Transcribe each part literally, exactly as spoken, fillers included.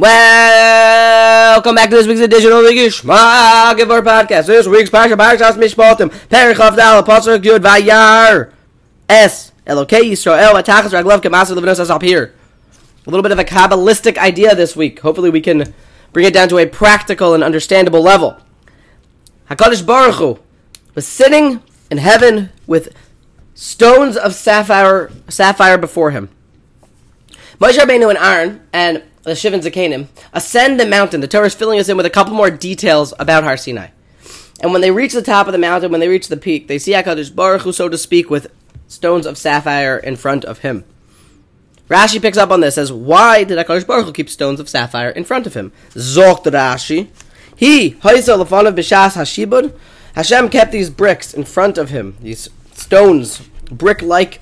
Welcome back to this week's edition of the Schma Giver Podcast. This week's Parshas Mishpatim, Perich HaZal, Pasuk Yud Vayar Es Elokei Yisrael Atachas Raglav Kemasa Levinos Asap here. A little bit of a Kabbalistic idea this week. Hopefully we can bring it down to a practical and understandable level. Hakadosh Baruch Hu was sitting in heaven with stones of sapphire, sapphire before him. Moshe Rabbeinu and Aaron and the Shivin Zakanim ascend the mountain. The Torah is filling us in with a couple more details about Har Sinai. And when they reach the top of the mountain, when they reach the peak, they see HaKadosh Baruch Hu, so to speak, with stones of sapphire in front of him. Rashi picks up on this, says, why did HaKadosh Baruch Hu keep stones of sapphire in front of him? Zogt Rashi, He, Hoysa Lefanav B'Shas HaShibud, Hashem kept these bricks in front of him, these stones, brick-like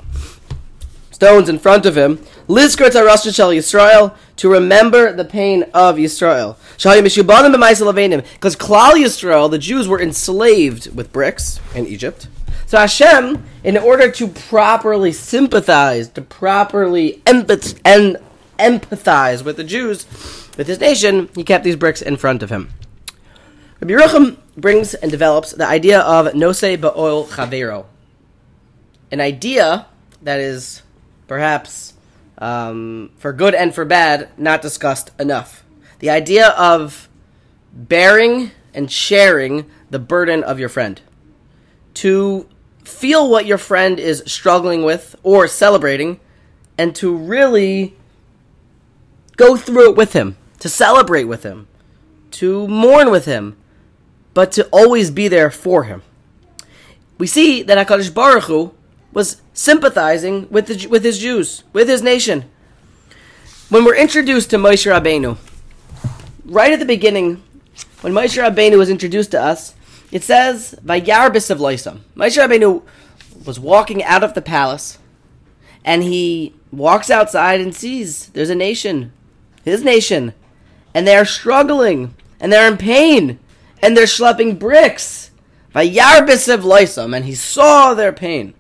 stones in front of him, Lizkor Tzarashu Shel Yisrael, to remember the pain of Yisrael. Shal Yishubanim B'Maisa Levenim, because Klal Yisrael, the Jews, were enslaved with bricks in Egypt. So Hashem, in order to properly sympathize, to properly empath- and empathize with the Jews, with his nation, he kept these bricks in front of him. Reb Yeruchem brings and develops the idea of Nosei Be'ol Chaviro, an idea that is perhaps, um, for good and for bad, not discussed enough. The idea of bearing and sharing the burden of your friend. To feel what your friend is struggling with or celebrating, and to really go through it with him, to celebrate with him, to mourn with him, but to always be there for him. We see that HaKadosh Baruch Hu was sympathizing with the, with his Jews, with his nation. When we're introduced to Moshe Rabbeinu, right at the beginning, when Moshe Rabbeinu was introduced to us, it says, Vayar b'savloisam. Moshe Rabbeinu was walking out of the palace, and he walks outside and sees there's a nation, his nation, and they are struggling, and they're in pain, and they're schlepping bricks. Vayar b'savloisam, and he saw their pain.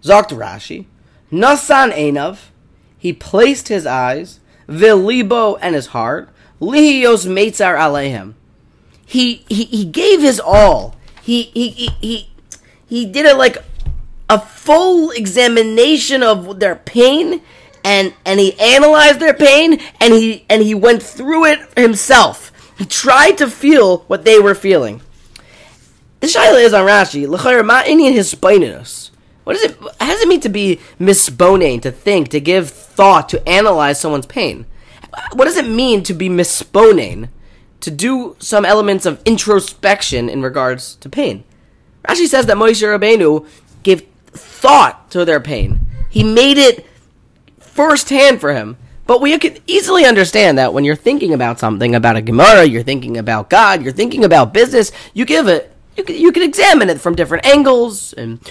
Zokt Rashi, Nasan Einav, he placed his eyes, V'libo, and his heart, Lihios Meitzar Alehem. He, he he gave his all. He he he he, he did it like a full examination of their pain, and, and he analyzed their pain, and he and he went through it himself. He tried to feel what they were feeling. The shaila is on Rashi. L'chayr ma'inyan hispaninus. What does it? How does it mean to be misbonain? To think, to give thought, to analyze someone's pain. What does it mean to be misbonain? To do some elements of introspection in regards to pain. Rashi says that Moshe Rabbeinu gave thought to their pain. He made it firsthand for him. But we can easily understand that when you're thinking about something, about a Gemara, you're thinking about God, you're thinking about business, you give it, you can, you can examine it from different angles and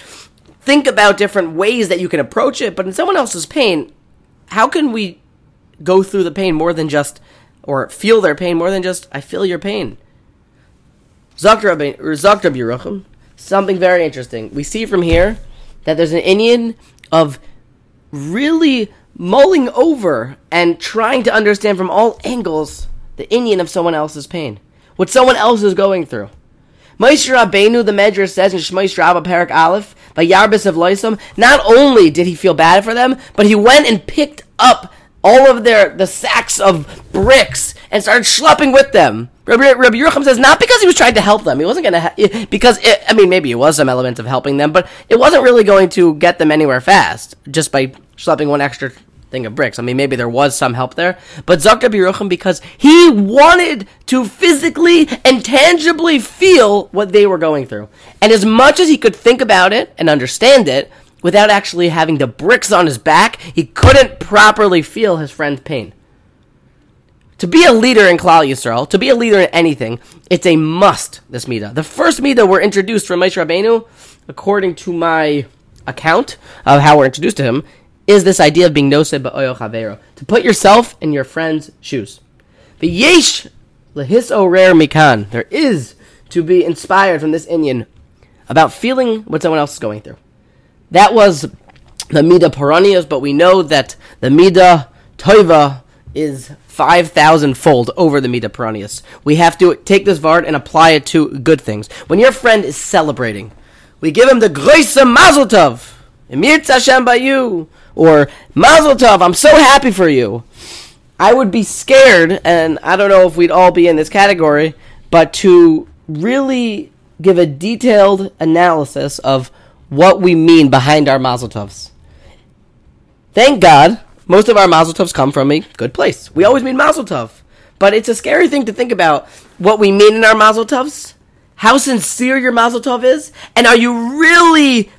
think about different ways that you can approach it. But in someone else's pain, how can we go through the pain more than just or feel their pain more than just, I feel your pain. Zokt Reb Yeruchem, something very interesting. We see from here that there's an Indian of really mulling over and trying to understand from all angles the Indian of someone else's pain, what someone else is going through. Moshe Rabbeinu, the Medrash says in Shemos Rabba Parak Aleph, by Yarbis of Loisam, not only did he feel bad for them, but he went and picked up all of their the sacks of bricks and started schlepping with them. Reb Yeruchem says not because he was trying to help them. He wasn't going to ha- because it, I mean maybe it was some element of helping them, but it wasn't really going to get them anywhere fast just by schlepping one extra thing of bricks. I mean maybe there was some help there, but Zokt Reb Yeruchem because he wanted to physically and tangibly feel what they were going through, and as much as he could think about it and understand it. Without actually having the bricks on his back, he couldn't properly feel his friend's pain. To be a leader in Klal Yisrael, to be a leader in anything, it's a must, this midah. The first midah we're introduced from Moshe Rabbeinu, according to my account of how we're introduced to him, is this idea of being Nosei Be'ol Chaviro, to put yourself in your friend's shoes. V'yesh lehisorer mikan. There is to be inspired from this inyan about feeling what someone else is going through. That was the Midah Paranias, but we know that the Midah Toiva is five thousand fold over the Midah Piranius. We have to take this Vard and apply it to good things. When your friend is celebrating, we give him the Groisa Mazel Tov, Emir Tzashem Bayu, or Mazel Tov, I'm so happy for you. I would be scared, and I don't know if we'd all be in this category, but to really give a detailed analysis of what we mean behind our Mazel Tovs. Thank God, most of our Mazel Tovs come from a good place. We always mean Mazel Tov, but it's a scary thing to think about what we mean in our Mazel Tovs, how sincere your Mazel Tov is, and are you really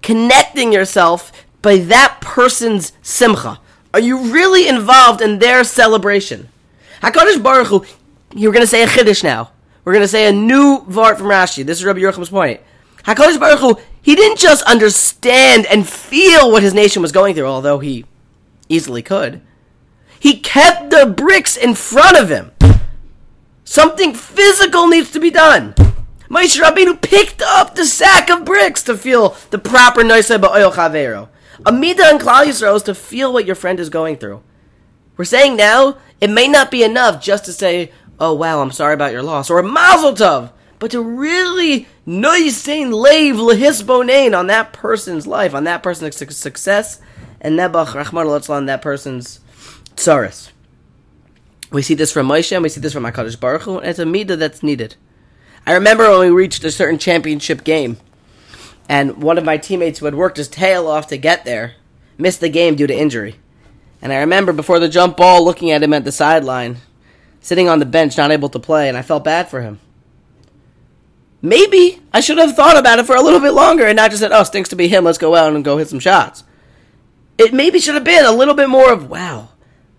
connecting yourself by that person's simcha? Are you really involved in their celebration? HaKadosh Baruch Hu, you're going to say a Chiddush now. We're going to say a new Vart from Rashi. This is Reb Yeruchem's point. HaKadosh Baruch Hu, he didn't just understand and feel what his nation was going through, although he easily could. He kept the bricks in front of him. Something physical needs to be done. Moshe Rabbeinu picked up the sack of bricks to feel the proper Nosei Be'ol Chaviro. A midah in Klal Yisrael is to feel what your friend is going through. We're saying now, it may not be enough just to say, oh wow, I'm sorry about your loss, or Mazel Tov, but to really noisein leiv lehisbonein on that person's life, on that person's success, and nebach rachman letzlan, that person's tsaris. We see this from Moshe, and we see this from HaKadosh Baruch Hu, and it's a midah that's needed. I remember when we reached a certain championship game, and one of my teammates who had worked his tail off to get there missed the game due to injury. And I remember before the jump ball looking at him at the sideline, sitting on the bench, not able to play, and I felt bad for him. Maybe I should have thought about it for a little bit longer and not just said, oh, stinks to be him, let's go out and go hit some shots. It maybe should have been a little bit more of, wow,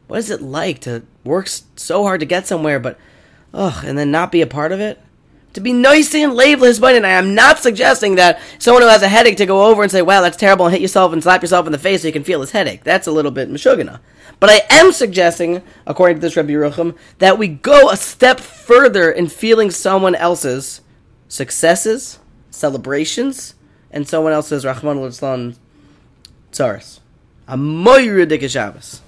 what is it like to work so hard to get somewhere, but, ugh, and then not be a part of it? To be nice and labeless, but and I am not suggesting that someone who has a headache to go over and say, wow, that's terrible, and hit yourself and slap yourself in the face so you can feel his headache. That's a little bit meshugana. But I am suggesting, according to this Reb Yeruchem, that we go a step further in feeling someone else's successes, celebrations, and someone else's Rahman al-Islam tsaris. A moira de Shabbos.